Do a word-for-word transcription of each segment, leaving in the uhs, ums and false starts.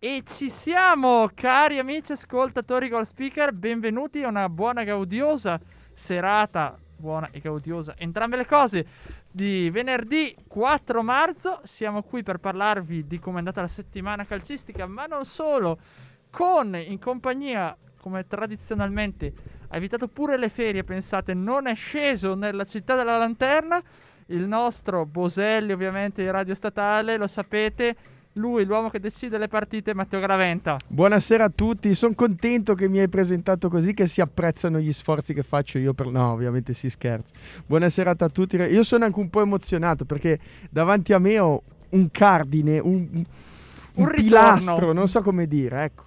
E ci siamo, cari amici ascoltatori Goal Speaker, benvenuti a una buona gaudiosa serata, buona e gaudiosa entrambe le cose, di venerdì quattro marzo. Siamo qui per parlarvi di come è andata la settimana calcistica, ma non solo, con, in compagnia, come tradizionalmente, ha evitato pure le ferie, pensate, non è sceso nella città della lanterna, il nostro Boselli, ovviamente di Radio Statale, lo sapete. Lui, l'uomo che decide le partite, Matteo Garavente. Buonasera a tutti, sono contento che mi hai presentato così, che si apprezzano gli sforzi che faccio io per... No, ovviamente si scherza. Buonasera a tutti, io sono anche un po' emozionato perché davanti a me ho un cardine, un, un, un pilastro, non so come dire, ecco.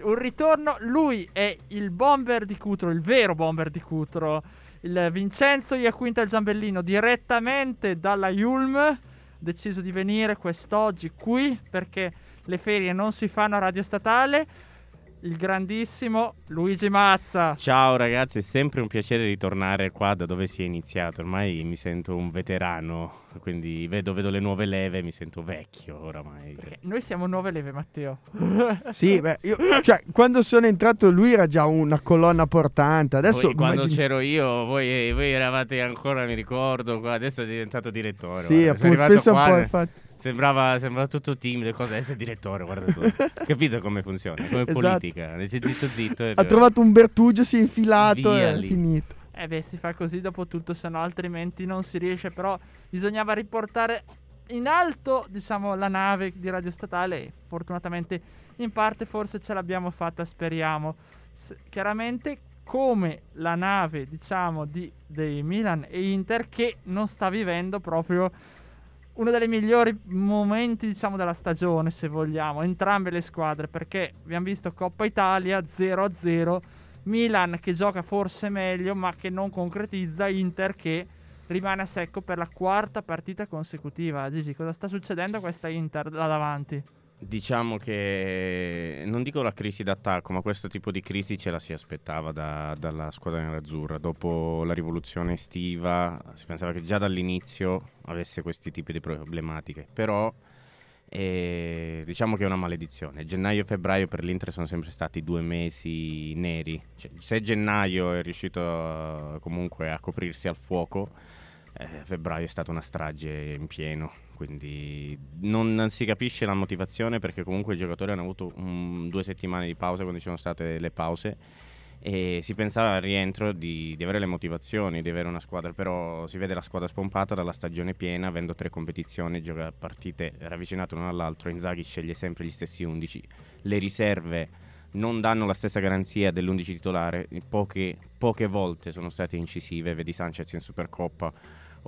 Un ritorno, lui è il bomber di Cutro, il vero bomber di Cutro, il Vincenzo Iaquinta e Giambellino, direttamente dalla Yulm. Deciso di venire quest'oggi qui perché le ferie non si fanno a Radio Statale. Il grandissimo Luigi Mazza. Ciao ragazzi, è sempre un piacere ritornare qua da dove si è iniziato. Ormai mi sento un veterano, quindi vedo, vedo le nuove leve, mi sento vecchio oramai. Perché noi siamo nuove leve, Matteo. Sì, beh, io, cioè, quando sono entrato lui era già una colonna portante. Adesso voi, quando immagini... c'ero io, voi, voi eravate ancora, mi ricordo, qua. Adesso è diventato direttore. Sì, guarda, appunto, pensa qua, un po' infatti. Sembrava, sembrava tutto timido, cosa essere direttore, guarda tu. Capito come funziona, come esatto. Politica, ne si zitto zitto. Ha vero. Trovato un Bertugio, si è infilato e è finito. Eh beh, si fa così dopo tutto, se no altrimenti non si riesce, però bisognava riportare in alto, diciamo, la nave di Radio Statale e fortunatamente in parte forse ce l'abbiamo fatta, speriamo. S- chiaramente come la nave, diciamo, di dei Milan e Inter, che non sta vivendo proprio uno dei migliori momenti, diciamo, della stagione, se vogliamo, entrambe le squadre, perché abbiamo visto Coppa Italia zero a zero, Milan che gioca forse meglio ma che non concretizza, Inter che rimane a secco per la quarta partita consecutiva. Gigi, cosa sta succedendo a questa Inter là davanti? Diciamo che non dico la crisi d'attacco, ma questo tipo di crisi ce la si aspettava da, dalla squadra nerazzurra. Dopo la rivoluzione estiva si pensava che già dall'inizio avesse questi tipi di problematiche, però eh, diciamo che è una maledizione. Gennaio e febbraio per l'Inter sono sempre stati due mesi neri, cioè, se gennaio è riuscito a, comunque a coprirsi al fuoco, eh, febbraio è stata una strage in pieno. Quindi non si capisce la motivazione, perché comunque i giocatori hanno avuto un, due settimane di pausa, quando ci sono state le pause, e si pensava al rientro di, di avere le motivazioni, di avere una squadra, però si vede la squadra spompata dalla stagione piena, avendo tre competizioni, gioca partite ravvicinate l'una all'altro. Inzaghi sceglie sempre gli stessi undici, le riserve non danno la stessa garanzia dell'undici titolare, poche, poche volte sono state incisive, vedi Sanchez in Supercoppa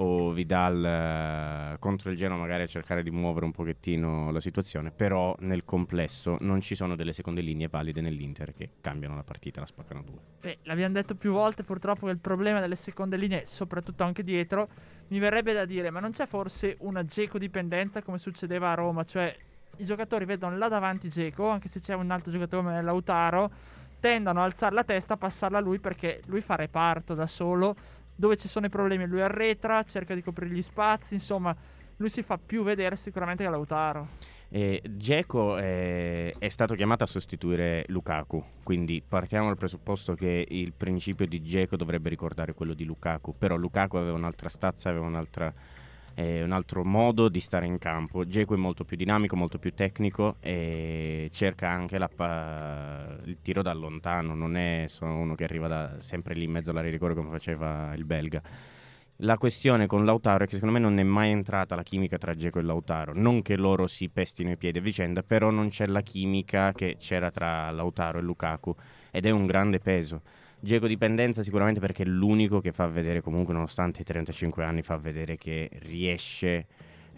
o Vidal uh, contro il Genoa, magari a cercare di muovere un pochettino la situazione, però nel complesso non ci sono delle seconde linee valide nell'Inter che cambiano la partita, la spaccano due. Beh, l'abbiamo detto più volte purtroppo che il problema delle seconde linee, soprattutto anche dietro, mi verrebbe da dire, ma non c'è forse una Dzeko dipendenza come succedeva a Roma, cioè i giocatori vedono là davanti Dzeko, anche se c'è un altro giocatore come Lautaro, tendono a alzare la testa, a passarla a lui perché lui fa reparto da solo, dove ci sono i problemi lui arretra, cerca di coprire gli spazi, insomma lui si fa più vedere sicuramente che Lautaro. eh, Dzeko è, è stato chiamato a sostituire Lukaku, quindi partiamo dal presupposto che il principio di Dzeko dovrebbe ricordare quello di Lukaku, però Lukaku aveva un'altra stazza, aveva un'altra, eh, un altro modo di stare in campo. Dzeko è molto più dinamico, molto più tecnico e cerca anche la pa- il tiro da lontano, non è solo uno che arriva da sempre lì in mezzo all'area di rigore come faceva il belga. La questione con Lautaro è che secondo me non è mai entrata la chimica tra Dzeko e Lautaro, non che loro si pestino i piedi a vicenda, però non c'è la chimica che c'era tra Lautaro e Lukaku ed è un grande peso. Dzeko dipendenza sicuramente, perché è l'unico che fa vedere comunque, nonostante i trentacinque anni, fa vedere che riesce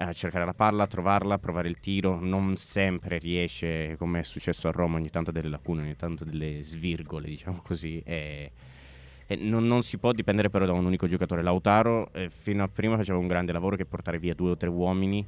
eh, cercare la palla, trovarla, provare il tiro. Non sempre riesce, come è successo a Roma, ogni tanto delle lacune, ogni tanto delle svirgole, diciamo così. E, e non, non si può dipendere però da un unico giocatore. Lautaro eh, fino a prima faceva un grande lavoro, che portare via due o tre uomini.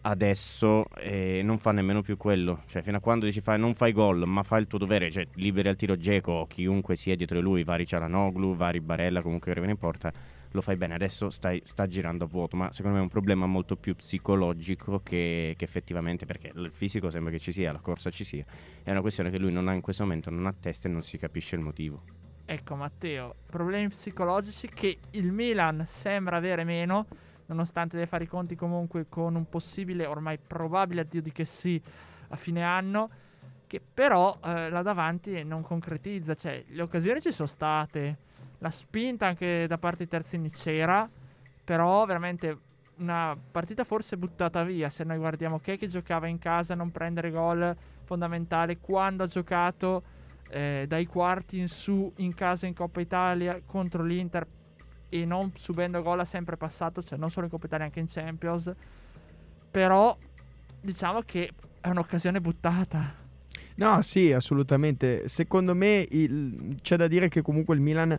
Adesso eh, non fa nemmeno più quello. Cioè, fino a quando dici fai, non fai gol, ma fai il tuo dovere, cioè liberi al tiro Dzeko, chiunque sia dietro lui, vari Cialanoglu, vari Barella, comunque arriva in porta, lo fai bene. Adesso stai, sta girando a vuoto, ma secondo me è un problema molto più psicologico che, che effettivamente, perché il fisico sembra che ci sia, la corsa ci sia, è una questione che lui non ha in questo momento, non ha testa e non si capisce il motivo. Ecco Matteo, problemi psicologici che il Milan sembra avere meno, nonostante deve fare i conti comunque con un possibile, ormai probabile addio di Chessy a fine anno, che però eh, là davanti non concretizza. Cioè, le occasioni ci sono state, la spinta anche da parte di terzini c'era, però veramente una partita forse buttata via. Se noi guardiamo che, che giocava in casa, non prendere gol fondamentale quando ha giocato eh, dai quarti in su in casa in Coppa Italia contro l'Inter, e non subendo gol ha sempre passato, cioè non solo in Coppa Italia, anche in Champions. Però diciamo che è un'occasione buttata. No, sì, assolutamente. Secondo me il, c'è da dire che comunque il Milan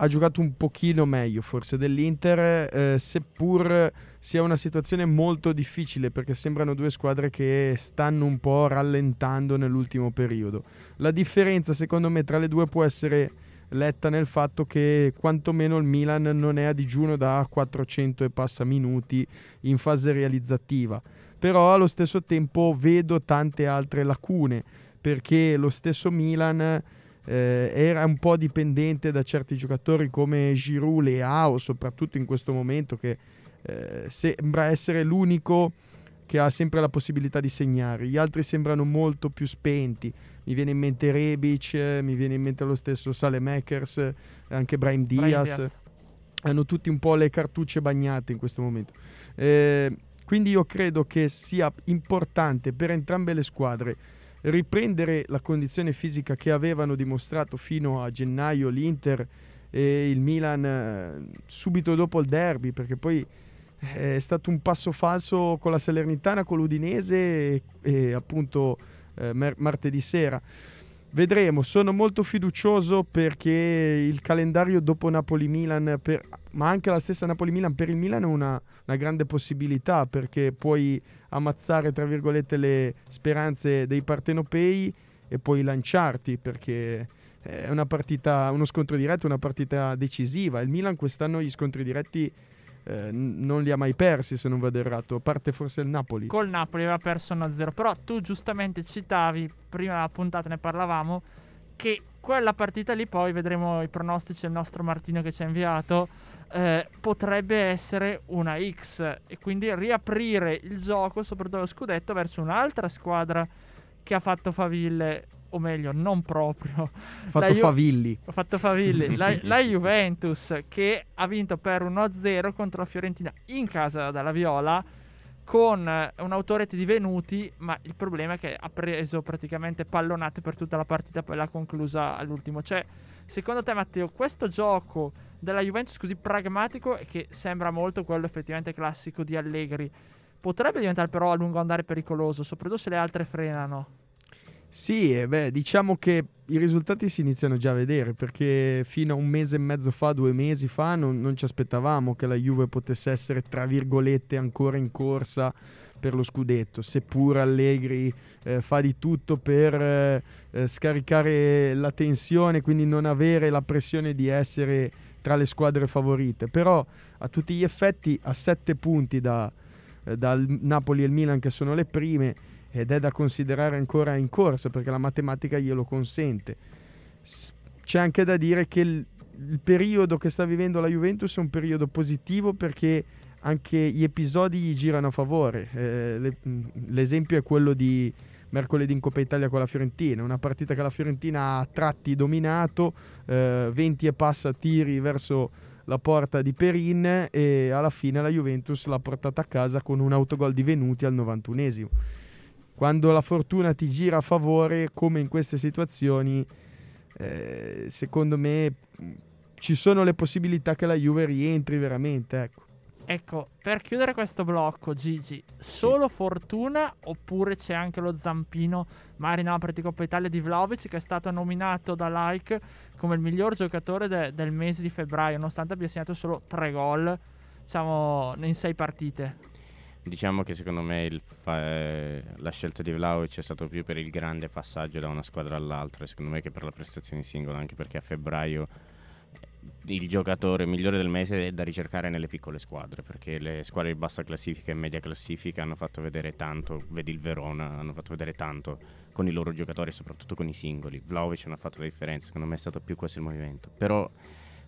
ha giocato un pochino meglio forse dell'Inter, eh, seppur sia una situazione molto difficile, perché sembrano due squadre che stanno un po' rallentando nell'ultimo periodo. La differenza secondo me tra le due può essere letta nel fatto che quantomeno il Milan non è a digiuno da quattrocento e passa minuti in fase realizzativa, però allo stesso tempo vedo tante altre lacune, perché lo stesso Milan eh, era un po' dipendente da certi giocatori come Giroud, Leao soprattutto in questo momento, che eh, sembra essere l'unico che ha sempre la possibilità di segnare. Gli altri sembrano molto più spenti. Mi viene in mente Rebic, mi viene in mente lo stesso Saelemaekers, anche Brahim Diaz. Diaz. Hanno tutti un po' le cartucce bagnate in questo momento. Eh, quindi io credo che sia importante per entrambe le squadre riprendere la condizione fisica che avevano dimostrato fino a gennaio l'Inter e il Milan eh, subito dopo il derby, perché poi è stato un passo falso con la Salernitana, con l'Udinese e, e appunto eh, mer- martedì sera. Vedremo, sono molto fiducioso perché il calendario dopo Napoli-Milan, per, ma anche la stessa Napoli-Milan, per il Milan è una, una grande possibilità, perché puoi ammazzare tra virgolette le speranze dei partenopei e puoi lanciarti, perché è una partita, uno scontro diretto, una partita decisiva. Il Milan quest'anno gli scontri diretti Eh, non li ha mai persi, se non vado errato, a parte forse il Napoli. Col Napoli aveva perso uno a zero, però tu giustamente citavi, prima della puntata ne parlavamo, che quella partita lì, poi vedremo i pronostici del nostro Martino che ci ha inviato, eh, potrebbe essere una X, e quindi riaprire il gioco, soprattutto lo scudetto, verso un'altra squadra che ha fatto faville, o meglio non proprio fatto Ju- favilli fatto favilli la, la Juventus, che ha vinto per uno a zero contro la Fiorentina in casa dalla Viola, con un autorete di Venuti, ma il problema è che ha preso praticamente pallonate per tutta la partita, poi l'ha conclusa all'ultimo. Cioè, secondo te Matteo, questo gioco della Juventus così pragmatico, che sembra molto quello effettivamente classico di Allegri, potrebbe diventare però a lungo andare pericoloso, soprattutto se le altre frenano? Sì, eh beh, diciamo che i risultati si iniziano già a vedere, perché fino a un mese e mezzo fa, due mesi fa, non, non ci aspettavamo che la Juve potesse essere, tra virgolette, ancora in corsa per lo scudetto, seppur Allegri eh, fa di tutto per eh, scaricare la tensione, quindi non avere la pressione di essere tra le squadre favorite. Però a tutti gli effetti a sette punti da, eh, dal Napoli e il Milan, che sono le prime, ed è da considerare ancora in corsa, perché la matematica glielo consente. C'è anche da dire che il, il periodo che sta vivendo la Juventus è un periodo positivo, perché anche gli episodi gli girano a favore. Eh, le, l'esempio è quello di mercoledì in Coppa Italia con la Fiorentina, una partita che la Fiorentina ha a tratti dominato, eh, venti e passa tiri verso la porta di Perin, e alla fine la Juventus l'ha portata a casa con un autogol di Venuti al novantunesimo. Quando la fortuna ti gira a favore, come in queste situazioni, eh, secondo me ci sono le possibilità che la Juve rientri veramente, ecco. Ecco, per chiudere questo blocco, Gigi, solo sì. fortuna oppure c'è anche lo zampino Marina Aperti Coppa Italia di Vlahovic, che è stato nominato da Like come il miglior giocatore de- del mese di febbraio, nonostante abbia segnato solo tre gol, diciamo, in sei partite? Diciamo che secondo me il fa- eh, la scelta di Vlahovic è stato più per il grande passaggio da una squadra all'altra, secondo me, che per la prestazione singola, anche perché a febbraio il giocatore migliore del mese è da ricercare nelle piccole squadre, perché le squadre di bassa classifica e media classifica hanno fatto vedere tanto, vedi il Verona, hanno fatto vedere tanto con i loro giocatori, soprattutto con i singoli. Vlahovic non ha fatto la differenza, secondo me è stato più questo il movimento. Però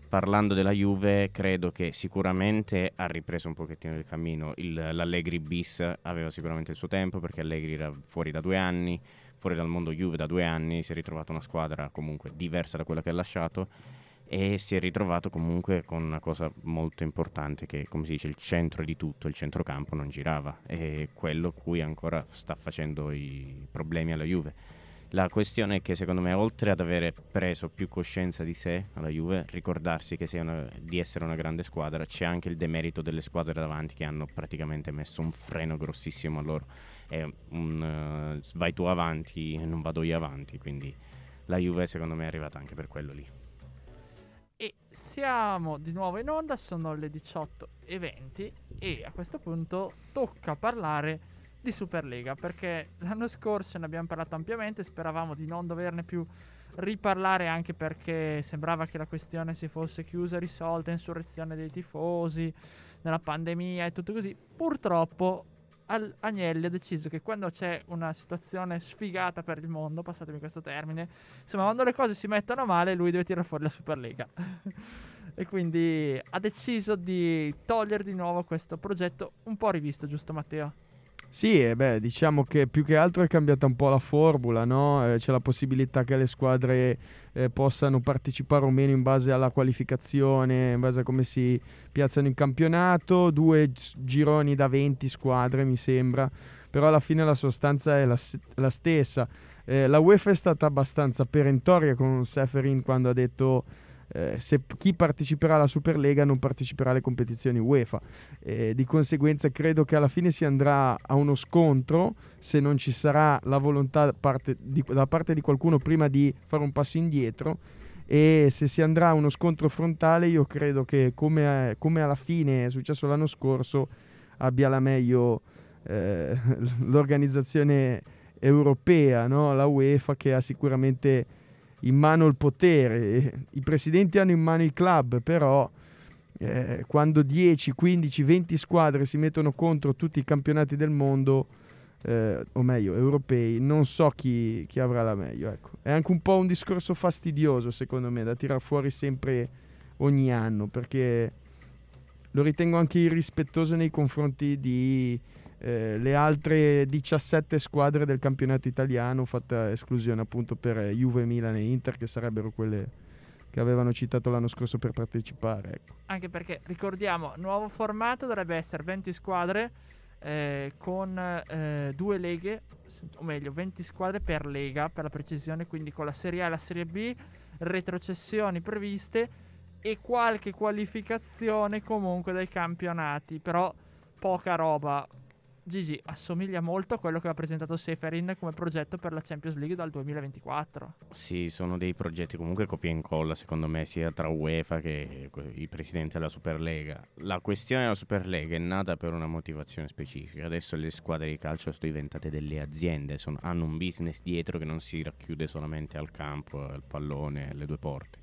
parlando della Juve, credo che sicuramente ha ripreso un pochettino il cammino. Il, l'Allegri bis aveva sicuramente il suo tempo, perché Allegri era fuori da due anni, fuori dal mondo Juve da due anni, si è ritrovato una squadra comunque diversa da quella che ha lasciato e si è ritrovato comunque con una cosa molto importante che, come si dice, il centro di tutto, il centrocampo non girava, e quello cui ancora sta facendo i problemi alla Juve. La questione è che secondo me, oltre ad avere preso più coscienza di sé alla Juve, ricordarsi che sei una, di essere una grande squadra, c'è anche il demerito delle squadre davanti che hanno praticamente messo un freno grossissimo a loro. È un uh, vai tu avanti e non vado io avanti, quindi la Juve secondo me è arrivata anche per quello lì. E siamo di nuovo in onda, sono le diciotto e venti e a questo punto tocca parlare di Superlega, perché l'anno scorso ne abbiamo parlato ampiamente, speravamo di non doverne più riparlare, anche perché sembrava che la questione si fosse chiusa, risolta, insurrezione dei tifosi, nella pandemia e tutto così. Purtroppo Al- Agnelli ha deciso che quando c'è una situazione sfigata per il mondo, passatemi questo termine, insomma quando le cose si mettono male, lui deve tirare fuori la Superlega e quindi ha deciso di togliere di nuovo questo progetto un po' rivisto, giusto Matteo? Sì, e beh, diciamo che più che altro è cambiata un po' la formula, no? Eh, c'è la possibilità che le squadre eh, possano partecipare o meno in base alla qualificazione, in base a come si piazzano in campionato, due gi- gironi da venti squadre mi sembra, però alla fine la sostanza è la, se- la stessa. Eh, la UEFA è stata abbastanza perentoria con Čeferin quando ha detto Eh, se chi parteciperà alla Superlega non parteciperà alle competizioni UEFA, eh, di conseguenza credo che alla fine si andrà a uno scontro se non ci sarà la volontà da parte di, da parte di qualcuno prima di fare un passo indietro, e se si andrà a uno scontro frontale io credo che come, come alla fine è successo l'anno scorso abbia la meglio eh, l'organizzazione europea, no? La UEFA, che ha sicuramente in mano il potere, i presidenti hanno in mano i club, però eh, quando dieci, quindici, venti squadre si mettono contro tutti i campionati del mondo, eh, o meglio europei, non so chi, chi avrà la meglio, ecco. È anche un po' un discorso fastidioso secondo me da tirar fuori sempre ogni anno, perché lo ritengo anche irrispettoso nei confronti di Eh, le altre diciassette squadre del campionato italiano, fatta esclusione appunto per Juve, Milan e Inter, che sarebbero quelle che avevano citato l'anno scorso per partecipare, ecco. Anche perché ricordiamo, nuovo formato dovrebbe essere venti squadre eh, con eh, due leghe, o meglio venti squadre per lega per la precisione, quindi con la Serie A e la Serie B, retrocessioni previste e qualche qualificazione comunque dai campionati, però poca roba. Gigi, assomiglia molto a quello che ha presentato Čeferin come progetto per la Champions League dal duemilaventiquattro. Sì, sono dei progetti comunque copia e incolla secondo me, sia tra UEFA che i presidenti della Superlega. La questione della Superlega è nata per una motivazione specifica. Adesso le squadre di calcio sono diventate delle aziende, sono, hanno un business dietro che non si racchiude solamente al campo, al pallone, alle due porte.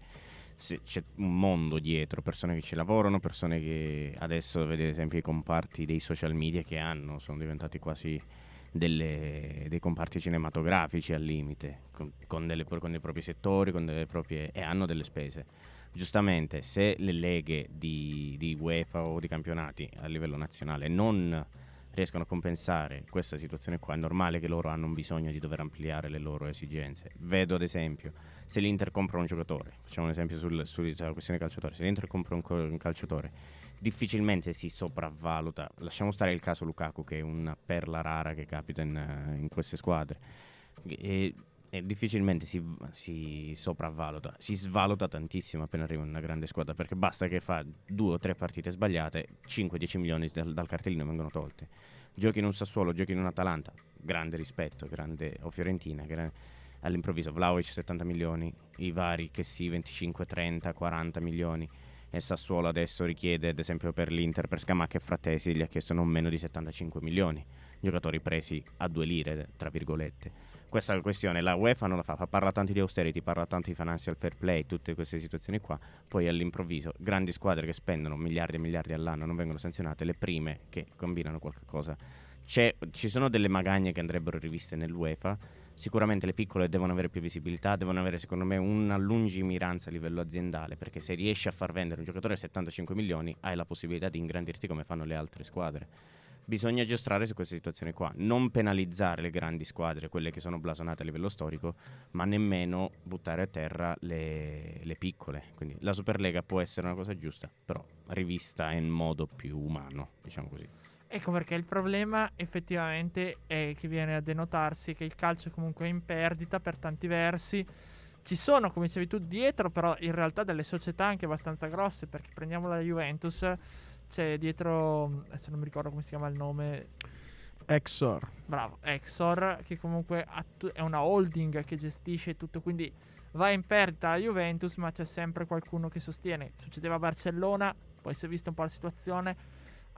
C'è un mondo dietro, persone che ci lavorano, persone che adesso vedete esempio i comparti dei social media che hanno, sono diventati quasi delle, dei comparti cinematografici al limite, con, con, delle, con dei propri settori, con delle proprie, e hanno delle spese. Giustamente, se le leghe di, di UEFA o di campionati a livello nazionale non riescono a compensare questa situazione qua, è normale che loro hanno un bisogno di dover ampliare le loro esigenze. Vedo ad esempio, se l'Inter compra un giocatore, facciamo un esempio sulla sul, cioè, questione calciatore, se l'Inter compra un, un calciatore, difficilmente si sopravvaluta, lasciamo stare il caso Lukaku che è una perla rara che capita in, in queste squadre, e e difficilmente si, si sopravvaluta, si svaluta tantissimo appena arriva in una grande squadra, perché basta che fa due o tre partite sbagliate, cinque dieci milioni dal, dal cartellino vengono tolti. Giochi in un Sassuolo, giochi in un Atalanta, grande rispetto, grande, o Fiorentina, gran, all'improvviso Vlahovic settanta milioni, i vari che sì, venticinque, trenta, quaranta milioni, e Sassuolo adesso richiede, ad esempio per l'Inter, per Scamacca e Frattesi, gli ha chiesto non meno di settantacinque milioni, giocatori presi a due lire, tra virgolette. Questa è la questione, la UEFA non la fa, parla tanto di austerity, parla tanto di financial fair play, tutte queste situazioni qua, poi all'improvviso grandi squadre che spendono miliardi e miliardi all'anno non vengono sanzionate, le prime che combinano qualche cosa. C'è, ci sono delle magagne che andrebbero riviste nell'UEFA, sicuramente le piccole devono avere più visibilità, devono avere secondo me una lungimiranza a livello aziendale, perché se riesci a far vendere un giocatore a settantacinque milioni hai la possibilità di ingrandirti come fanno le altre squadre. Bisogna giostrare su queste situazioni qua, non penalizzare le grandi squadre, quelle che sono blasonate a livello storico, ma nemmeno buttare a terra le, le piccole. Quindi la Superlega può essere una cosa giusta, però rivista in modo più umano, diciamo così. Ecco perché il problema effettivamente è che viene a denotarsi che il calcio comunque è in perdita per tanti versi. Ci sono, come dicevi tu, dietro però in realtà delle società anche abbastanza grosse, perché prendiamo la Juventus, c'è dietro, adesso non mi ricordo come si chiama il nome, Exor. Bravo, Exor, che comunque attu- è una holding che gestisce tutto, quindi va in perdita la Juventus, ma c'è sempre qualcuno che sostiene. Succedeva a Barcellona, poi si è vista un po' la situazione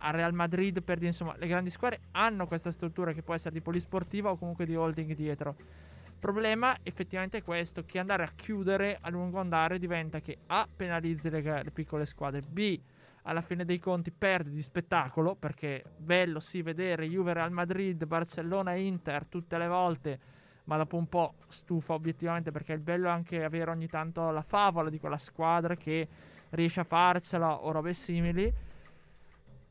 a Real Madrid, per dire, insomma, le grandi squadre hanno questa struttura che può essere di polisportiva o comunque di holding dietro. Il problema effettivamente è questo, che andare a chiudere a lungo andare diventa che A, penalizzi le, le piccole squadre, B, alla fine dei conti perde di spettacolo, perché bello sì vedere Juve, Real Madrid, Barcellona, Inter tutte le volte, ma dopo un po' stufa obiettivamente, perché il bello è anche avere ogni tanto la favola di quella squadra che riesce a farcela o robe simili.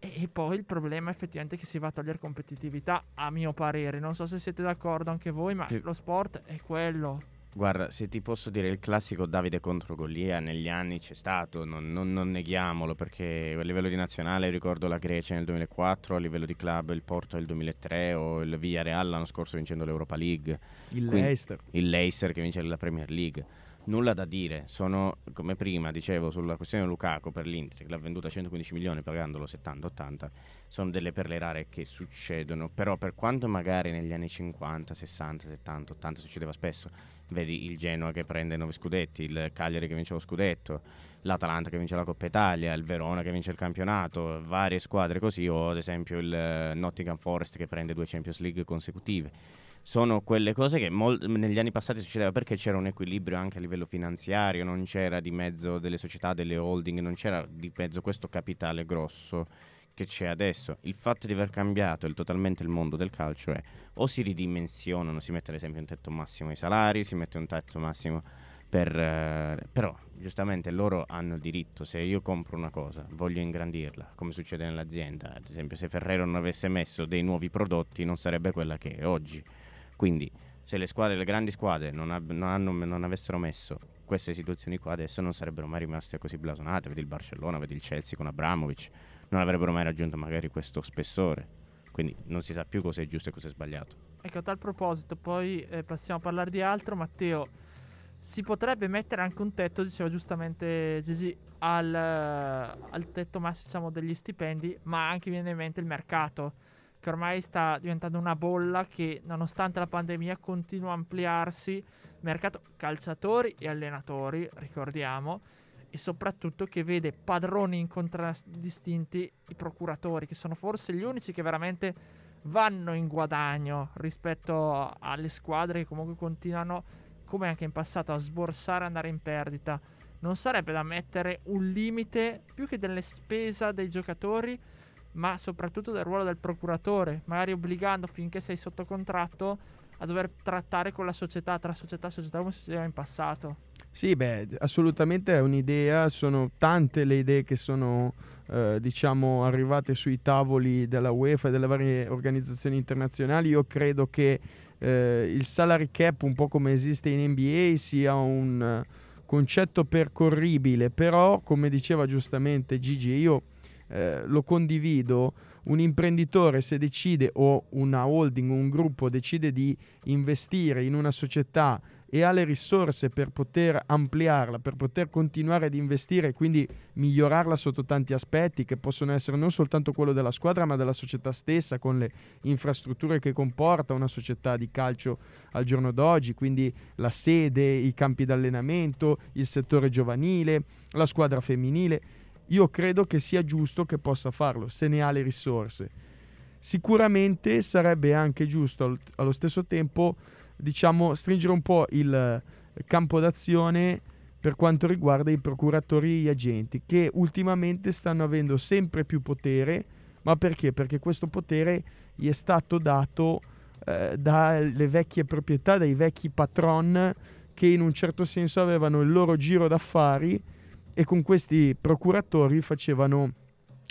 E poi il problema effettivamente è che si va a togliere competitività, a mio parere. Non so se siete d'accordo anche voi, ma sì, lo sport è quello. Guarda, se ti posso dire, il classico Davide contro Golia negli anni c'è stato, non, non, non neghiamolo, perché a livello di nazionale ricordo la Grecia nel duemilaquattro, a livello di club il Porto nel duemilatré o il Villarreal l'anno scorso vincendo l'Europa League, il Quindi, Leicester il Leicester che vince la Premier League. Nulla da dire, sono come prima dicevo sulla questione di Lukaku per l'Inter, che l'ha venduta a centoquindici milioni pagandolo settanta ottanta, sono delle perle rare che succedono, però per quanto magari negli anni cinquanta, sessanta, settanta, ottanta succedeva spesso, vedi il Genoa che prende nove scudetti, il Cagliari che vince lo scudetto, l'Atalanta che vince la Coppa Italia, il Verona che vince il campionato, varie squadre così, o ad esempio il Nottingham Forest che prende due Champions League consecutive. Sono quelle cose che mol- negli anni passati succedeva perché c'era un equilibrio anche a livello finanziario, non c'era di mezzo delle società, delle holding, non c'era di mezzo questo capitale grosso che c'è adesso. Il fatto di aver cambiato il, totalmente il mondo del calcio è o si ridimensionano, si mette ad esempio un tetto massimo ai salari, si mette un tetto massimo per... Eh, però giustamente loro hanno il diritto, se io compro una cosa voglio ingrandirla, come succede nell'azienda, ad esempio se Ferrero non avesse messo dei nuovi prodotti non sarebbe quella che è oggi. Quindi se le squadre, le grandi squadre non, ab- non, hanno, non avessero messo queste situazioni qua, adesso non sarebbero mai rimaste così blasonate. Vedi il Barcellona, vedi il Chelsea con Abramovich, non avrebbero mai raggiunto magari questo spessore. Quindi non si sa più cosa è giusto e cosa è sbagliato. Ecco, a tal proposito poi eh, passiamo a parlare di altro. Matteo, si potrebbe mettere anche un tetto, diceva giustamente Gigi, al, al tetto massimo, diciamo, degli stipendi, ma anche viene in mente il mercato, che ormai sta diventando una bolla che nonostante la pandemia continua a ampliarsi, mercato calciatori e allenatori, ricordiamo, e soprattutto che vede padroni in contraddistinti i procuratori, che sono forse gli unici che veramente vanno in guadagno rispetto alle squadre che comunque continuano, come anche in passato, a sborsare e andare in perdita. Non sarebbe da mettere un limite più che delle spese dei giocatori, ma soprattutto del ruolo del procuratore, magari obbligando finché sei sotto contratto a dover trattare con la società, tra società e società, come succedeva in passato. Sì, beh, assolutamente è un'idea, sono tante le idee che sono eh, diciamo arrivate sui tavoli della UEFA e delle varie organizzazioni internazionali. Io credo che eh, il salary cap, un po' come esiste in N B A, sia un concetto percorribile, però come diceva giustamente Gigi, io eh, lo condivido, un imprenditore se decide, o una holding, un gruppo decide di investire in una società e ha le risorse per poter ampliarla, per poter continuare ad investire e quindi migliorarla sotto tanti aspetti che possono essere non soltanto quello della squadra ma della società stessa, con le infrastrutture che comporta una società di calcio al giorno d'oggi, quindi la sede, i campi d'allenamento, il settore giovanile, la squadra femminile. Io credo che sia giusto che possa farlo se ne ha le risorse. Sicuramente sarebbe anche giusto allo stesso tempo, diciamo, stringere un po' il campo d'azione per quanto riguarda i procuratori e gli agenti, che ultimamente stanno avendo sempre più potere. Ma perché? Perché questo potere gli è stato dato eh, dalle vecchie proprietà, dai vecchi patron, che in un certo senso avevano il loro giro d'affari e con questi procuratori facevano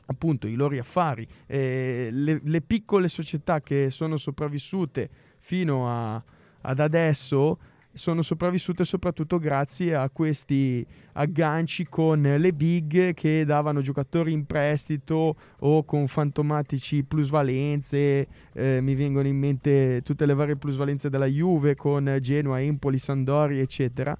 appunto i loro affari. Eh, le, le piccole società che sono sopravvissute fino a ad adesso sono sopravvissute soprattutto grazie a questi agganci con le big che davano giocatori in prestito o con fantomatici plusvalenze. Eh, mi vengono in mente tutte le varie plusvalenze della Juve con Genoa, Empoli, Sandoria, eccetera,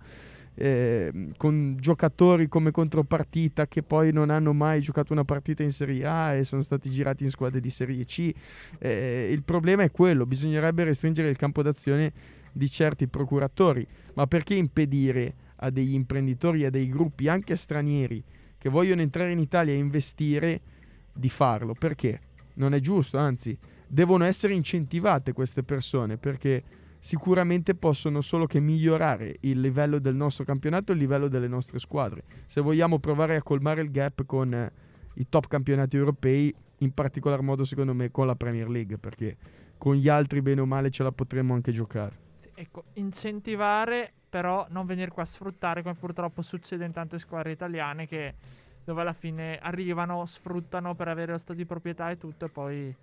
eh, con giocatori come contropartita che poi non hanno mai giocato una partita in Serie A e sono stati girati in squadre di Serie C. Eh, il problema è quello, bisognerebbe restringere il campo d'azione di certi procuratori. Ma perché impedire a degli imprenditori e a dei gruppi anche stranieri che vogliono entrare in Italia e investire di farlo? Perché non è giusto, anzi devono essere incentivate queste persone, perché sicuramente possono solo che migliorare il livello del nostro campionato e il livello delle nostre squadre, se vogliamo provare a colmare il gap con i top campionati europei, in particolar modo secondo me con la Premier League, perché con gli altri bene o male ce la potremmo anche giocare. Ecco, incentivare, però non venire qua a sfruttare, come purtroppo succede in tante squadre italiane, che dove alla fine arrivano, sfruttano per avere lo stato di proprietà e tutto, e poi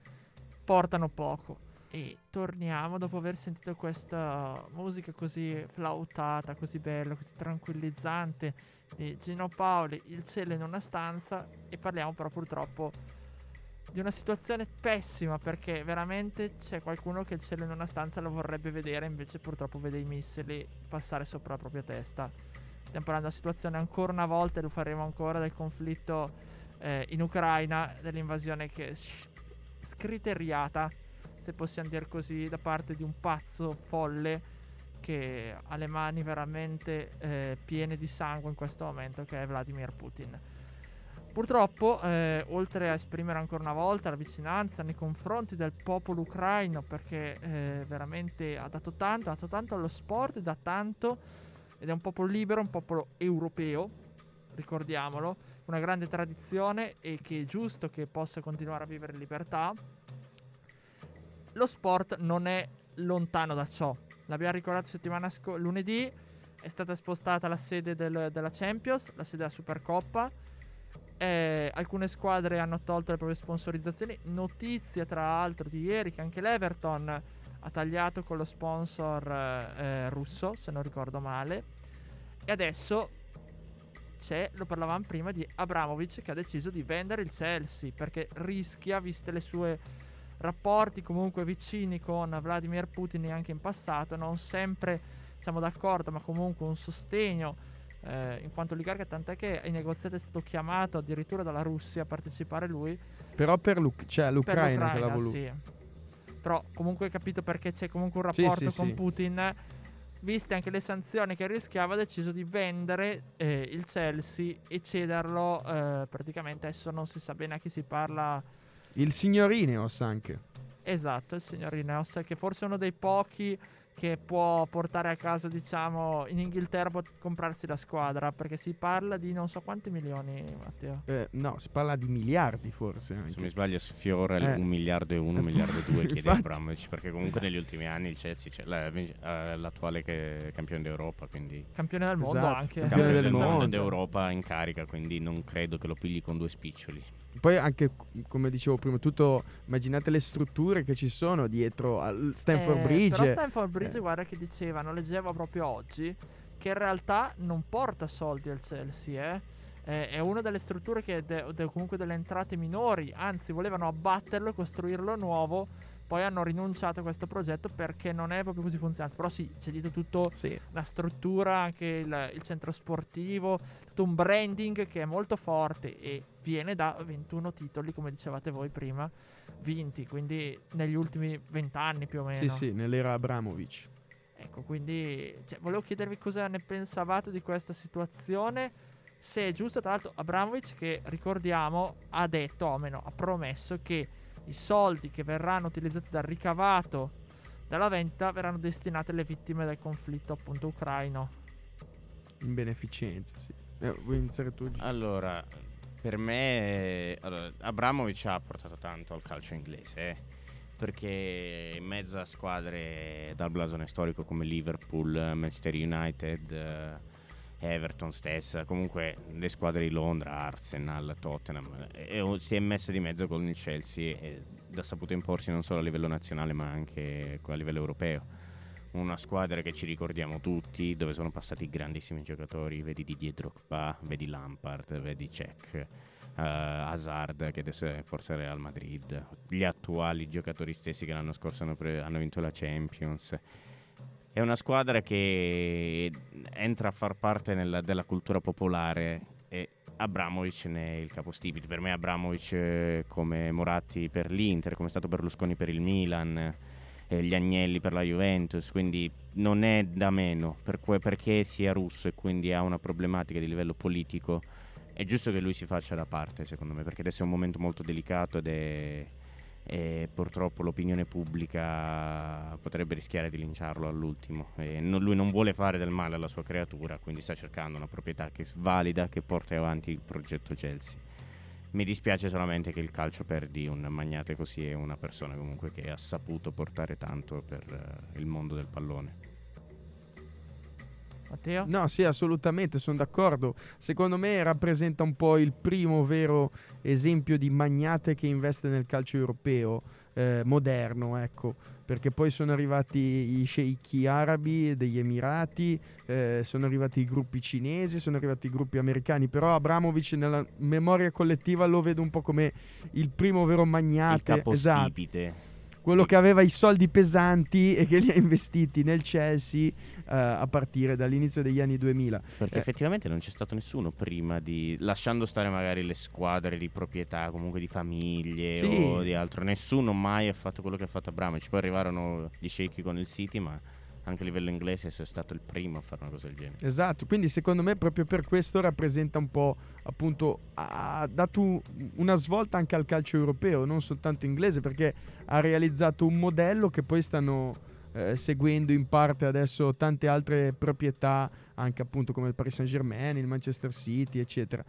portano poco. E torniamo dopo aver sentito questa musica così flautata, così bella, così tranquillizzante di Gino Paoli, Il cielo in una stanza, e parliamo però purtroppo di una situazione pessima, perché veramente c'è qualcuno che il cielo in una stanza lo vorrebbe vedere, invece purtroppo vede i missili passare sopra la propria testa. Stiamo parlando della situazione ancora una volta, e lo faremo ancora, del conflitto eh, in Ucraina, dell'invasione che è scriteriata, se possiamo dire così, da parte di un pazzo folle che ha le mani veramente eh, piene di sangue in questo momento, che è Vladimir Putin. Purtroppo, eh, oltre a esprimere ancora una volta la vicinanza nei confronti del popolo ucraino, perché eh, veramente ha dato tanto, ha dato tanto allo sport, da tanto, ed è un popolo libero, un popolo europeo, ricordiamolo, una grande tradizione, e che è giusto che possa continuare a vivere in libertà, lo sport non è lontano da ciò. L'abbiamo ricordato settimana scorsa, lunedì è stata spostata la sede del, della Champions, la sede della Supercoppa. Eh, alcune squadre hanno tolto le proprie sponsorizzazioni. Notizia tra l'altro di ieri che anche l'Everton ha tagliato con lo sponsor eh, russo, se non ricordo male. E adesso c'è, lo parlavamo prima, di Abramovich che ha deciso di vendere il Chelsea, perché rischia, viste le sue rapporti comunque vicini con Vladimir Putin anche in passato, non sempre siamo d'accordo, ma comunque un sostegno Eh, in quanto oligarca, tant'è che ai negoziati è stato chiamato addirittura dalla Russia a partecipare lui, però per l'U- cioè, l'Ucraina, per l'Ucraina che l'ha voluto, sì. Però comunque hai capito, perché c'è comunque un rapporto sì, sì, con sì. Putin, viste anche le sanzioni che rischiava, ha deciso di vendere eh, il Chelsea e cederlo eh, praticamente, adesso non si sa bene a chi si parla, il signor Ineos anche, esatto, il signor Ineos, che forse è uno dei pochi che può portare a casa, diciamo, in Inghilterra può comprarsi la squadra, perché si parla di non so quanti milioni, Matteo. Eh, no, si parla di miliardi forse. Anche. Se mi sbaglio sfiora eh. un miliardo e uno, un miliardo e due chiede Abramovich, perché comunque negli ultimi anni il Chelsea c'è la, l'attuale che è campione d'Europa, quindi campione del mondo, esatto, anche campione del, del mondo d'Europa in carica, quindi non credo che lo pigli con due spiccioli. Poi anche, come dicevo prima, tutto, immaginate le strutture che ci sono dietro al Stamford eh, Bridge. Però Stamford Bridge, eh. guarda che dicevano, leggevo proprio oggi, che in realtà non porta soldi al Chelsea, eh. eh, è una delle strutture che de- de- comunque delle entrate minori, anzi volevano abbatterlo e costruirlo nuovo, poi hanno rinunciato a questo progetto perché non è proprio così funzionante. Però sì, c'è dietro tutto sì. la struttura, anche il, il centro sportivo, tutto un branding che è molto forte e viene da ventuno titoli, come dicevate voi prima, vinti, quindi negli ultimi vent'anni più o meno. Sì, sì, nell'era Abramovich. Ecco, quindi cioè, volevo chiedervi cosa ne pensavate di questa situazione, se è giusto. Tra l'altro Abramovich, che ricordiamo, ha detto, o meno, ha promesso che i soldi che verranno utilizzati dal ricavato dalla vendita verranno destinati alle vittime del conflitto appunto ucraino. In beneficenza, sì. Eh, vuoi iniziare tu? Allora, per me allora, Abramovich ha portato tanto al calcio inglese, eh, perché in mezzo a squadre dal blasone storico come Liverpool, Manchester United, eh, Everton stessa, comunque le squadre di Londra, Arsenal, Tottenham, e, e si è messa di mezzo con il Chelsea e ha saputo imporsi non solo a livello nazionale ma anche a livello europeo. Una squadra che ci ricordiamo tutti, dove sono passati grandissimi giocatori, vedi Didier Drogba, vedi Lampard, vedi Cech, uh, Hazard che adesso è forse Real Madrid, gli attuali giocatori stessi che l'anno scorso hanno, pre- hanno vinto la Champions. È una squadra che entra a far parte nella, della cultura popolare e Abramovich ne è il capostipite. Per me Abramovich, come Moratti per l'Inter, come è stato Berlusconi per il Milan, eh, gli Agnelli per la Juventus, quindi non è da meno, per que- perché sia russo e quindi ha una problematica di livello politico. È giusto che lui si faccia da parte, secondo me, perché adesso è un momento molto delicato ed è... e purtroppo l'opinione pubblica potrebbe rischiare di linciarlo all'ultimo e non, lui non vuole fare del male alla sua creatura, quindi sta cercando una proprietà che valida, che porta avanti il progetto Chelsea. Mi dispiace solamente che il calcio perdi un magnate così e una persona comunque che ha saputo portare tanto per uh, il mondo del pallone. Matteo? No, sì, assolutamente, sono d'accordo. Secondo me rappresenta un po' il primo vero esempio di magnate che investe nel calcio europeo eh, moderno, ecco, perché poi sono arrivati i sceicchi arabi degli Emirati, eh, sono arrivati i gruppi cinesi, sono arrivati i gruppi americani, però Abramovich nella memoria collettiva lo vedo un po' come il primo vero magnate, il capostipite. Esatto. Quello che aveva i soldi pesanti e che li ha investiti nel Chelsea uh, a partire dall'inizio degli anni duemila. Perché eh. effettivamente non c'è stato nessuno prima di... Lasciando stare magari le squadre di proprietà, comunque di famiglie sì. o di altro. Nessuno mai ha fatto quello che ha fatto Abramovich. Poi arrivarono gli sceicchi con il City, ma anche a livello inglese è stato il primo a fare una cosa del genere. Esatto, quindi secondo me proprio per questo rappresenta un po', appunto, ha dato una svolta anche al calcio europeo, non soltanto inglese, perché ha realizzato un modello che poi stanno eh, seguendo in parte adesso tante altre proprietà, anche appunto come il Paris Saint-Germain, il Manchester City, eccetera.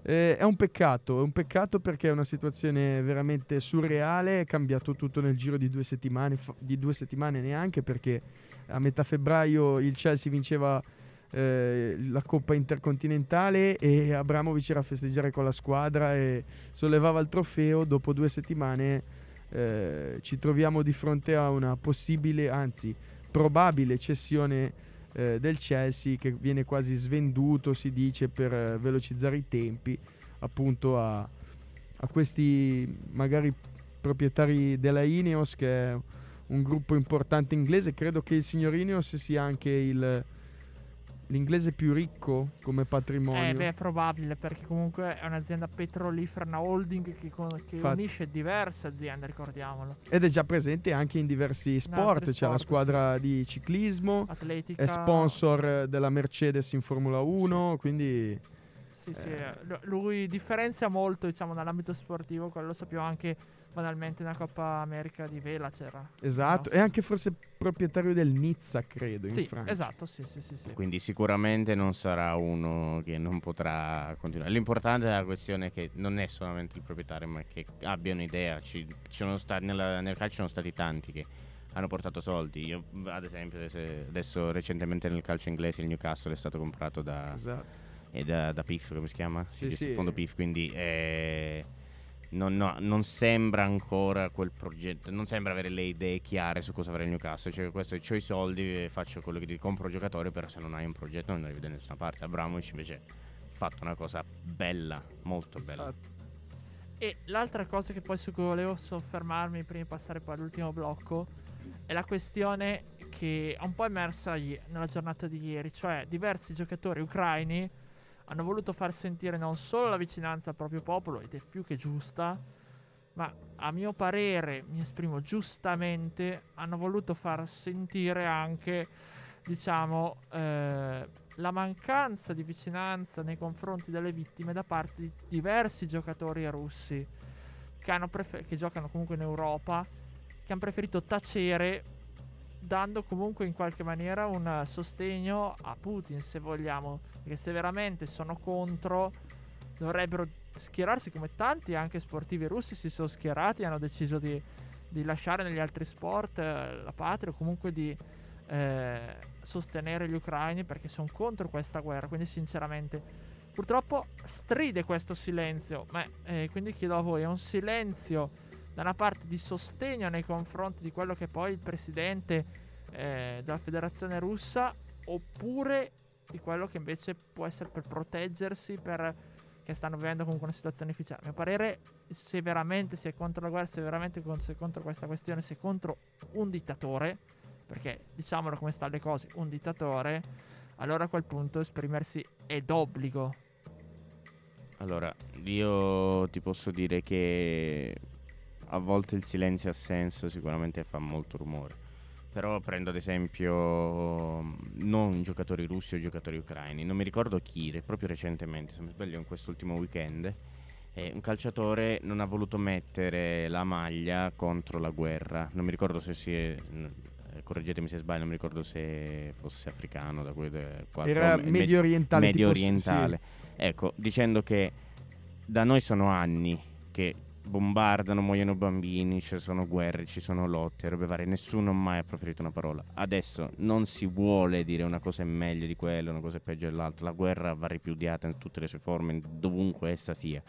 Eh, è un peccato, è un peccato perché è una situazione veramente surreale, è cambiato tutto nel giro di due settimane, fa- di due settimane neanche, perché a metà febbraio il Chelsea vinceva eh, la Coppa Intercontinentale e Abramovich era a festeggiare con la squadra e sollevava il trofeo. Dopo due settimane eh, ci troviamo di fronte a una possibile, anzi probabile cessione eh, del Chelsea, che viene quasi svenduto, si dice, per eh, velocizzare i tempi appunto a, a questi magari proprietari della Ineos, che è un gruppo importante inglese. Credo che il signor Ineos sia anche il l'inglese più ricco come patrimonio. Eh beh, è probabile, perché comunque è un'azienda petrolifera, una holding che, con, che unisce diverse aziende, ricordiamolo. Ed è già presente anche in diversi sport, in c'è sport, la squadra sì. di ciclismo, atletica, è sponsor della Mercedes in Formula uno, sì. quindi... Sì, eh. sì, lui differenzia molto, diciamo, dall'ambito sportivo, quello lo sappiamo anche... Banalmente una Coppa America di vela c'era. Esatto, e anche forse proprietario del Nizza, credo, sì, in Francia. Esatto, sì, sì, sì, sì. Quindi sicuramente non sarà uno che non potrà continuare. L'importante è la questione che non è solamente il proprietario, ma che abbiano idea. Ci, ci sono stati, nella, nel calcio sono stati tanti che hanno portato soldi. Io, ad esempio, adesso recentemente nel calcio inglese il Newcastle è stato comprato da... Esatto. E da, da Piff, come si chiama? Sì, sì, sì. Il fondo Piff, quindi... Eh, Non, no, non sembra ancora quel progetto, non sembra avere le idee chiare su cosa fare il Newcastle. Cioè, questo, c'ho i soldi, faccio quello che ti compro giocatore, però se non hai un progetto non arrivi da nessuna parte. Abramovich invece fatto una cosa bella, molto bella. Esatto. E l'altra cosa che poi su cui volevo soffermarmi prima di passare poi all'ultimo blocco è la questione che è un po' emersa nella giornata di ieri, cioè diversi giocatori ucraini hanno voluto far sentire non solo la vicinanza al proprio popolo, ed è più che giusta, ma a mio parere, mi esprimo giustamente, hanno voluto far sentire anche, diciamo, eh, la mancanza di vicinanza nei confronti delle vittime da parte di diversi giocatori russi che, hanno prefer- che giocano comunque in Europa, che hanno preferito tacere, dando comunque in qualche maniera un sostegno a Putin, se vogliamo, perché se veramente sono contro dovrebbero schierarsi come tanti anche sportivi russi si sono schierati e hanno deciso di, di lasciare negli altri sport eh, la patria, o comunque di eh, sostenere gli ucraini perché sono contro questa guerra. Quindi sinceramente purtroppo stride questo silenzio, ma eh, quindi chiedo a voi, è un silenzio da una parte di sostegno nei confronti di quello che poi il presidente eh, della federazione russa, oppure di quello che invece può essere per proteggersi, per che stanno vivendo comunque una situazione difficile? A mio parere, se veramente si è contro la guerra, se veramente si è contro questa questione, se è contro un dittatore, perché diciamolo come stanno le cose, un dittatore, allora a quel punto esprimersi è d'obbligo. Allora, io ti posso dire che a volte il silenzio ha senso, sicuramente fa molto rumore, però prendo ad esempio non giocatori russi o giocatori ucraini, non mi ricordo chi, proprio recentemente, se mi sbaglio in quest'ultimo weekend, eh, un calciatore non ha voluto mettere la maglia contro la guerra, non mi ricordo se si è, correggetemi se sbaglio, non mi ricordo se fosse africano, da quel, qual, era me, medio orientale, medio orientale. Sì. Ecco, dicendo che da noi sono anni che bombardano, muoiono bambini, ci sono guerre, ci sono lotte, robe varie, nessuno mai ha proferito una parola. Adesso non si vuole dire una cosa è meglio di quello, una cosa è peggio dell'altra, la guerra va ripudiata in tutte le sue forme, dovunque essa sia.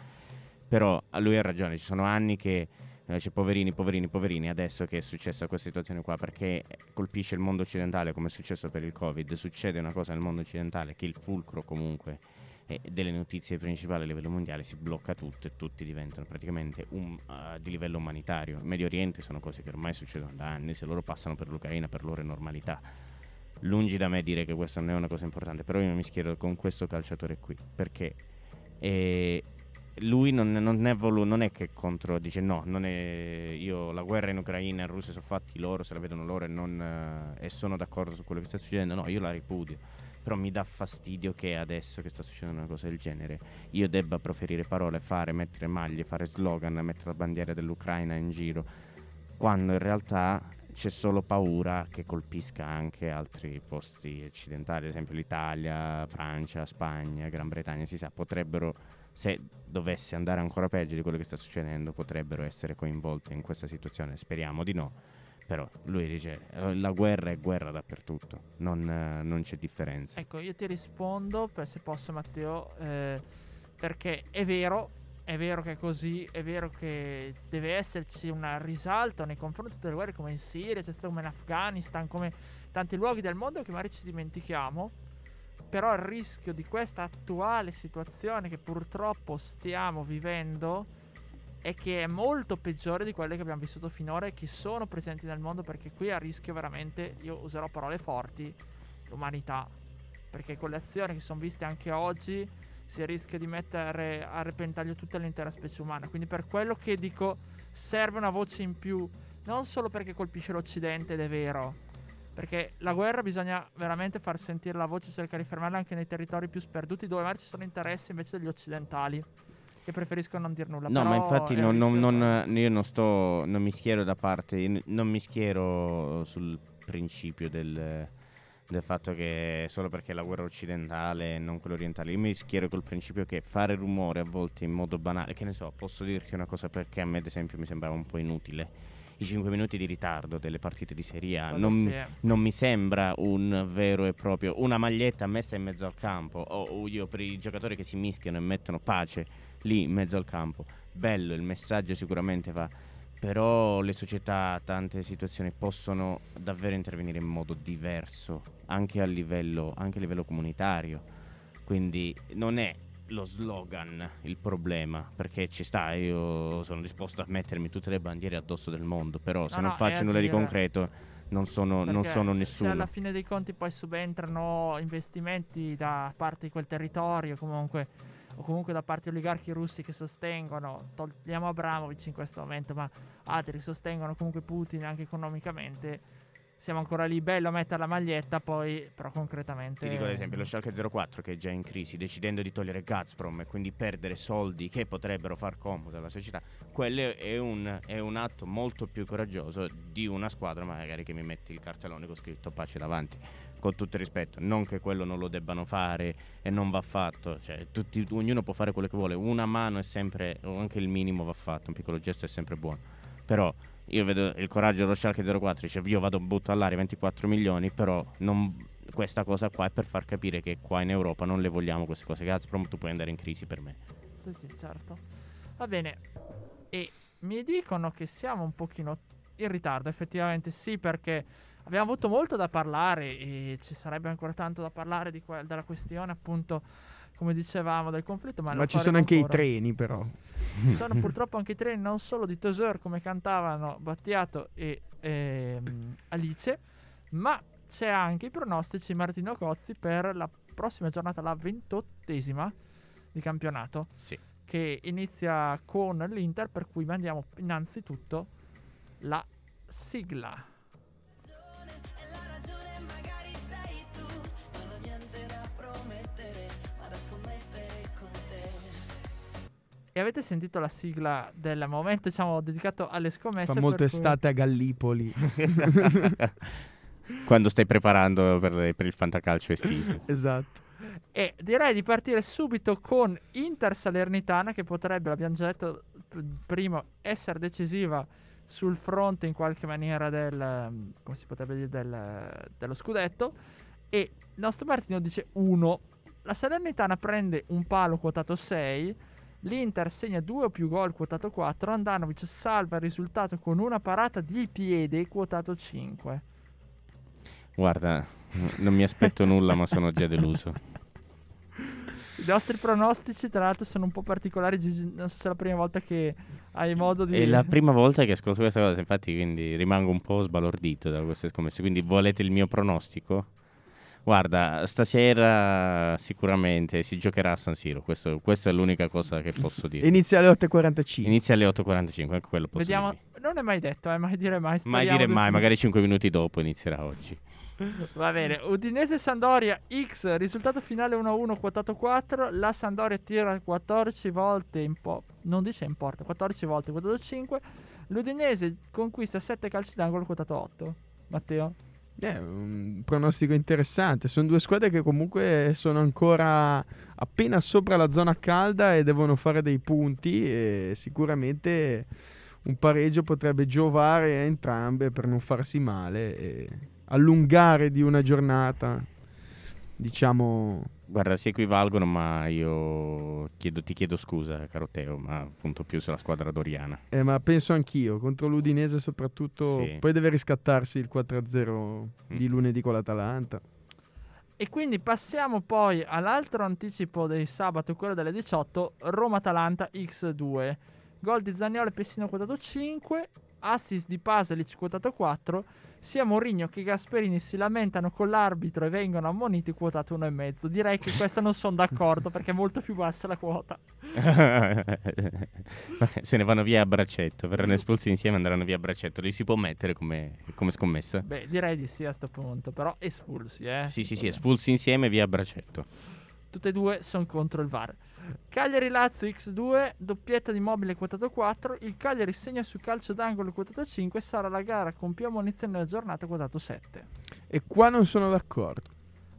Però lui ha ragione, ci sono anni che eh, c'è poverini, poverini, poverini, adesso che è successa questa situazione qua, perché colpisce il mondo occidentale come è successo per il Covid, succede una cosa nel mondo occidentale che il fulcro comunque delle notizie principali a livello mondiale si blocca tutto e tutti diventano praticamente um, uh, di livello umanitario. In Medio Oriente sono cose che ormai succedono da anni, se loro passano per l'Ucraina per loro è normalità. Lungi da me dire che questa non è una cosa importante, però io mi schiero con questo calciatore qui perché eh, lui non, non, è volu- non è che contro dice no, non è, io la guerra in Ucraina, i russi sono fatti loro, se la vedono loro e, non, uh, e sono d'accordo su quello che sta succedendo, no, io la ripudio. Però mi dà fastidio che adesso che sta succedendo una cosa del genere io debba proferire parole, fare, mettere maglie, fare slogan, mettere la bandiera dell'Ucraina in giro, quando in realtà c'è solo paura che colpisca anche altri posti occidentali, ad esempio l'Italia, Francia, Spagna, Gran Bretagna, si sa, potrebbero, se dovesse andare ancora peggio di quello che sta succedendo, potrebbero essere coinvolte in questa situazione, speriamo di no. Però lui dice la guerra è guerra dappertutto, non, eh, non c'è differenza. Ecco, io ti rispondo, per, se posso Matteo, eh, perché è vero, è vero che è così, è vero che deve esserci una risalto nei confronti di tutte le guerre come in Siria, c'è stato come in Afghanistan, come tanti luoghi del mondo che magari ci dimentichiamo, però il rischio di questa attuale situazione che purtroppo stiamo vivendo è che è molto peggiore di quelle che abbiamo vissuto finora e che sono presenti nel mondo, perché qui a rischio veramente, io userò parole forti, l'umanità, perché con le azioni che sono viste anche oggi si rischia di mettere a repentaglio tutta l'intera specie umana. Quindi per quello che dico serve una voce in più, non solo perché colpisce l'Occidente ed è vero, perché la guerra bisogna veramente far sentire la voce, cercare di fermarla anche nei territori più sperduti dove magari ci sono interessi invece degli occidentali che preferisco non dir nulla. No, ma infatti non, non, non, io non sto, non mi schiero da parte, non mi schiero sul principio del, del fatto che solo perché è la guerra occidentale e non quella orientale. Io mi schiero col principio che fare rumore a volte in modo banale, che ne so, posso dirti una cosa perché a me ad esempio mi sembrava un po' inutile. I cinque minuti di ritardo delle partite di Serie A non, sì, eh. non mi sembra un vero e proprio, una maglietta messa in mezzo al campo, o, o io per i giocatori che si mischiano e mettono pace lì in mezzo al campo, bello il messaggio sicuramente va, però le società, tante situazioni possono davvero intervenire in modo diverso anche a livello, anche a livello comunitario, quindi non è lo slogan il problema, perché ci sta, io sono disposto a mettermi tutte le bandiere addosso del mondo, però no, se non no, faccio nulla di concreto non sono, non sono se, nessuno. Se alla fine dei conti poi subentrano investimenti da parte di quel territorio comunque, o comunque da parte di oligarchi russi che sostengono, togliamo Abramovich in questo momento, ma altri sostengono comunque Putin anche economicamente, siamo ancora lì, bello mettere la maglietta, poi però concretamente... Ti dico ad esempio lo Schalke zero quattro che è già in crisi, decidendo di togliere Gazprom e quindi perdere soldi che potrebbero far comodo alla società, quello è un, è un atto molto più coraggioso di una squadra magari che mi mette il cartellone con scritto pace davanti, con tutto il rispetto, non che quello non lo debbano fare e non va fatto, cioè tutti, ognuno può fare quello che vuole, una mano è sempre, o anche il minimo va fatto, un piccolo gesto è sempre buono, però... Io vedo il coraggio dello Schalke zero quattro, dice io vado butto all'aria ventiquattro milioni, però non, questa cosa qua è per far capire che qua in Europa non le vogliamo queste cose. Gazprom, tu puoi andare in crisi per me. Sì, sì, certo. Va bene. E mi dicono che siamo un pochino in ritardo, effettivamente sì, perché abbiamo avuto molto da parlare e ci sarebbe ancora tanto da parlare di que- della questione appunto, come dicevamo, del conflitto, ma, ma ci sono anche ancora. I treni, però ci sono purtroppo anche i treni, non solo di Tesor come cantavano Battiato e ehm, Alice, ma c'è anche i pronostici Martino Cozzi per la prossima giornata, la ventottesima di campionato, sì, che inizia con l'Inter, per cui mandiamo innanzitutto la sigla. E avete sentito la sigla del momento, diciamo, dedicato alle scommesse. Fa molto estate cui... a Gallipoli. Quando stai preparando per, per il fantacalcio estivo. Esatto. E direi di partire subito con Inter Salernitana, che potrebbe, l'abbiamo già detto prima, essere decisiva sul fronte in qualche maniera del, come si potrebbe dire, del, dello scudetto. E il nostro Martino dice uno. La Salernitana prende un palo quotato sei. L'Inter segna due o più gol quotato quattro, Andanovic salva il risultato con una parata di piede quotato cinque. Guarda, non mi aspetto nulla ma sono già deluso. I nostri pronostici tra l'altro sono un po' particolari, Gigi, non so se è la prima volta che hai modo di... È la prima volta che ascolto questa cosa, infatti, quindi rimango un po' sbalordito da queste scommesse, quindi volete il mio pronostico? Guarda, stasera sicuramente si giocherà a San Siro, questo, questa è l'unica cosa che posso dire. Inizia alle otto e quarantacinque. Inizia alle otto e quarantacinque, anche quello posso Vediamo, dire. Non è mai detto, eh, mai dire mai. Mai dire mai, più. Magari cinque minuti dopo inizierà oggi. Va bene, Udinese Sandoria X, risultato finale uno a uno, quotato quattro, la Sandoria tira quattordici volte in po', non dice in porta, quattordici volte, quotato cinque, l'Udinese conquista sette calci d'angolo, quotato otto. Matteo? È eh, un pronostico interessante. Sono due squadre che comunque sono ancora appena sopra la zona calda e devono fare dei punti e sicuramente un pareggio potrebbe giovare a entrambe per non farsi male e allungare di una giornata, diciamo. Guarda, si equivalgono, ma io chiedo, ti chiedo scusa, caro Teo, ma appunto più sulla squadra doriana. Eh, ma penso anch'io, contro l'Udinese soprattutto, sì. Poi deve riscattarsi il quattro a zero di lunedì con l'Atalanta. E quindi passiamo poi all'altro anticipo del sabato, quello delle diciotto, Roma-Atalanta X due. Gol di Zaniolo e Pessino quotato cinque, assist di Pasalic quotato quattro, sia Mourinho che Gasperini si lamentano con l'arbitro e vengono ammoniti quotato uno e mezzo. Direi che questa non sono d'accordo perché è molto più bassa la quota. Se ne vanno via a braccetto, verranno espulsi insieme e andranno via a braccetto. Li si può mettere come, come scommessa? Beh, direi di sì a sto punto, però espulsi, eh? Sì, sì, sì, espulsi insieme e via a braccetto. Tutte e due sono contro il V A R. Cagliari-Lazio X due, doppietta di Mobile quotato quattro, il Cagliari segna su calcio d'angolo quotato cinque, sarà la gara con più ammonizioni della giornata quotato sette. E qua non sono d'accordo.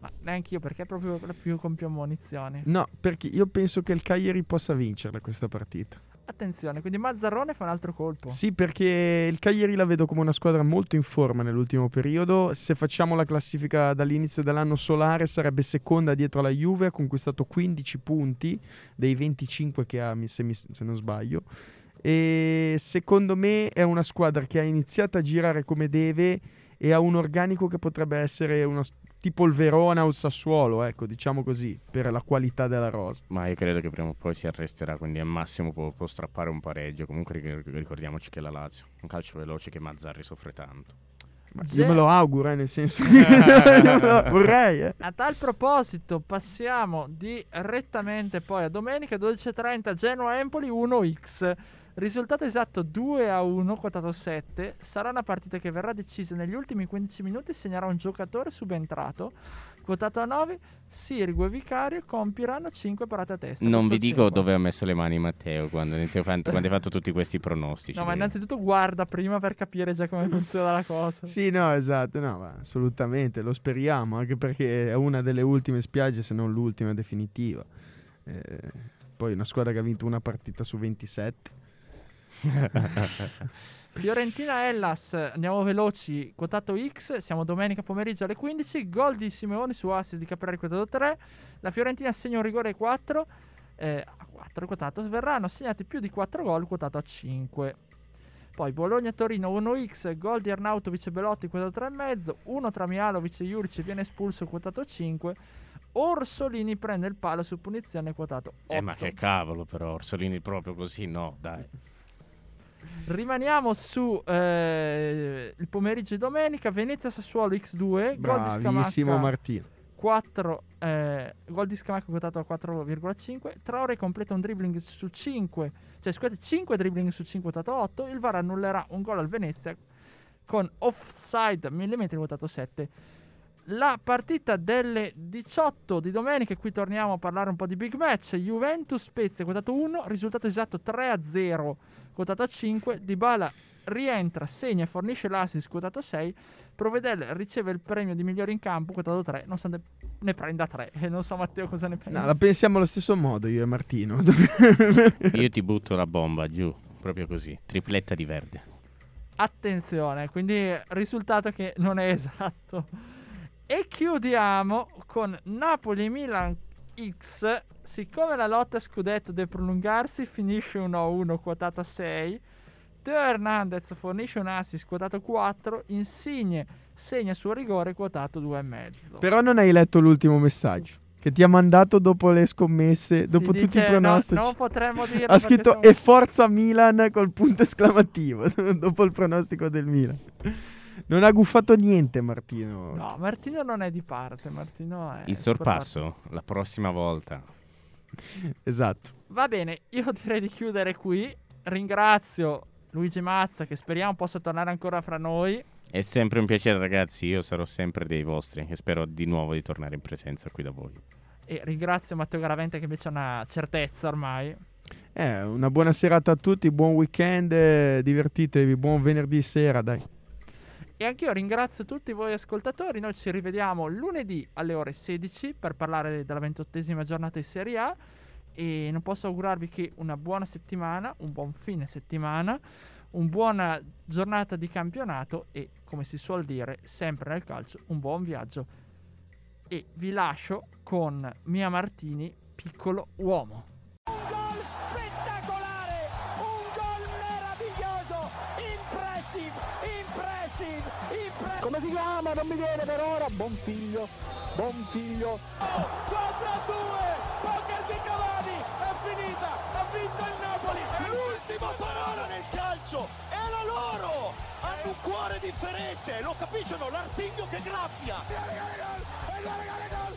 Ma neanche io, perché proprio la più con più ammonizioni? No, perché io penso che il Cagliari possa vincerla questa partita. Attenzione, quindi Mazzarrone fa un altro colpo. Sì, perché il Cagliari la vedo come una squadra molto in forma nell'ultimo periodo. Se facciamo la classifica dall'inizio dell'anno solare, sarebbe seconda dietro alla Juve, ha conquistato quindici punti dei venticinque che ha, se, mi, se non sbaglio. E secondo me è una squadra che ha iniziato a girare come deve e ha un organico che potrebbe essere una, tipo il Verona o il Sassuolo, ecco, diciamo così, per la qualità della rosa. Ma io credo che prima o poi si arresterà, quindi al massimo può, può strappare un pareggio. Comunque ricordiamoci che la Lazio, un calcio veloce che Mazzarri soffre tanto. Ma io me lo auguro, eh, nel senso che io me lo vorrei, eh. A tal proposito passiamo direttamente poi a domenica dodici e trenta, Genoa-Empoli uno a zero. Risultato esatto due a uno, quotato sette. Sarà una partita che verrà decisa negli ultimi quindici minuti, segnerà un giocatore subentrato, quotato a nove. Sirigu e Vicario compiranno cinque parate a testa. Non vi dico cinque. Dove ha messo le mani Matteo quando inizio, quando hai fatto tutti questi pronostici. No, ma innanzitutto guarda prima per capire già come funziona la cosa. Sì, no, esatto, no, ma assolutamente, lo speriamo, anche perché è una delle ultime spiagge, se non l'ultima definitiva. Eh, poi una squadra che ha vinto una partita su ventisette. Fiorentina Hellas, andiamo veloci, quotato X, siamo domenica pomeriggio alle quindici. Gol di Simeone su assist di Caprari, quotato tre. La Fiorentina segna un rigore quattro, eh, a quattro quotato. Verranno assegnati più di quattro gol, quotato a cinque. Poi Bologna-Torino uno X, gol di Arnautovic e Belotti, quotato tre e mezzo. uno tra Mialovic e Juric, viene espulso, quotato cinque. Orsolini prende il palo su punizione, quotato otto. Eh, ma che cavolo, però Orsolini proprio così no, dai. Rimaniamo su eh, il pomeriggio di domenica, Venezia-Sassuolo X due, gol di Scamacca, Martino. quattro, eh, gol di Scamacca quotato a quattro virgola cinque. Traore completa un dribbling su cinque, cioè scusate, cinque dribbling su cinque quotato otto. Il V A R annullerà un gol al Venezia con offside millimetri quotato sette. La partita delle diciotto di domenica, e qui torniamo a parlare un po' di big match. Juventus-Spezia quotato uno, risultato esatto tre a zero, quotata cinque. Dybala rientra, segna e fornisce l'assist, quotato sei. Provedel riceve il premio di migliore in campo, quotato tre, nonostante ne prenda tre. E non so Matteo cosa ne pensi. No, la pensiamo allo stesso modo io e Martino. Io ti butto la bomba giù, proprio così, tripletta di Verde. Attenzione, quindi risultato che non è esatto. E chiudiamo con Napoli-Milan X. Siccome la lotta a scudetto deve prolungarsi, finisce uno a uno, quotato sei. Teo Hernandez fornisce un assist, quotato quattro. Insigne segna suo rigore, quotato due e mezzo. Però non hai letto l'ultimo messaggio che ti ha mandato dopo le scommesse, dopo si tutti dice, i pronostici. No, non potremmo dirlo. Ha scritto siamo... e forza Milan col punto esclamativo dopo il pronostico del Milan. Non ha guffato niente Martino. No, Martino non è di parte, Martino è il sorpasso la prossima volta. Esatto. Va bene, io direi di chiudere qui. Ringrazio Luigi Mazza, che speriamo possa tornare ancora fra noi. È sempre un piacere, ragazzi. Io sarò sempre dei vostri e spero di nuovo di tornare in presenza qui da voi. E ringrazio Matteo Garavente, che invece ha una certezza ormai. Eh, una buona serata a tutti, buon weekend, eh, divertitevi, buon venerdì sera, dai. E anch'io ringrazio tutti voi ascoltatori. Noi ci rivediamo lunedì alle ore sedici per parlare della ventottesima giornata di Serie A. E non posso augurarvi che una buona settimana, un buon fine settimana, una buona giornata di campionato e, come si suol dire sempre nel calcio, un buon viaggio. E vi lascio con Mia Martini, Piccolo Uomo. Un gol spettacolare, un gol meraviglioso, impressive, impressive, impressive. Come si chiama? Non mi viene per ora. Buon figlio, buon figlio. Oh, quattro a due, poker di Cavani, è finita, ha vinto il Napoli, è l'ultima parola nel calcio, è la loro, hanno un cuore differente, lo capiscono, l'artiglio che graffia.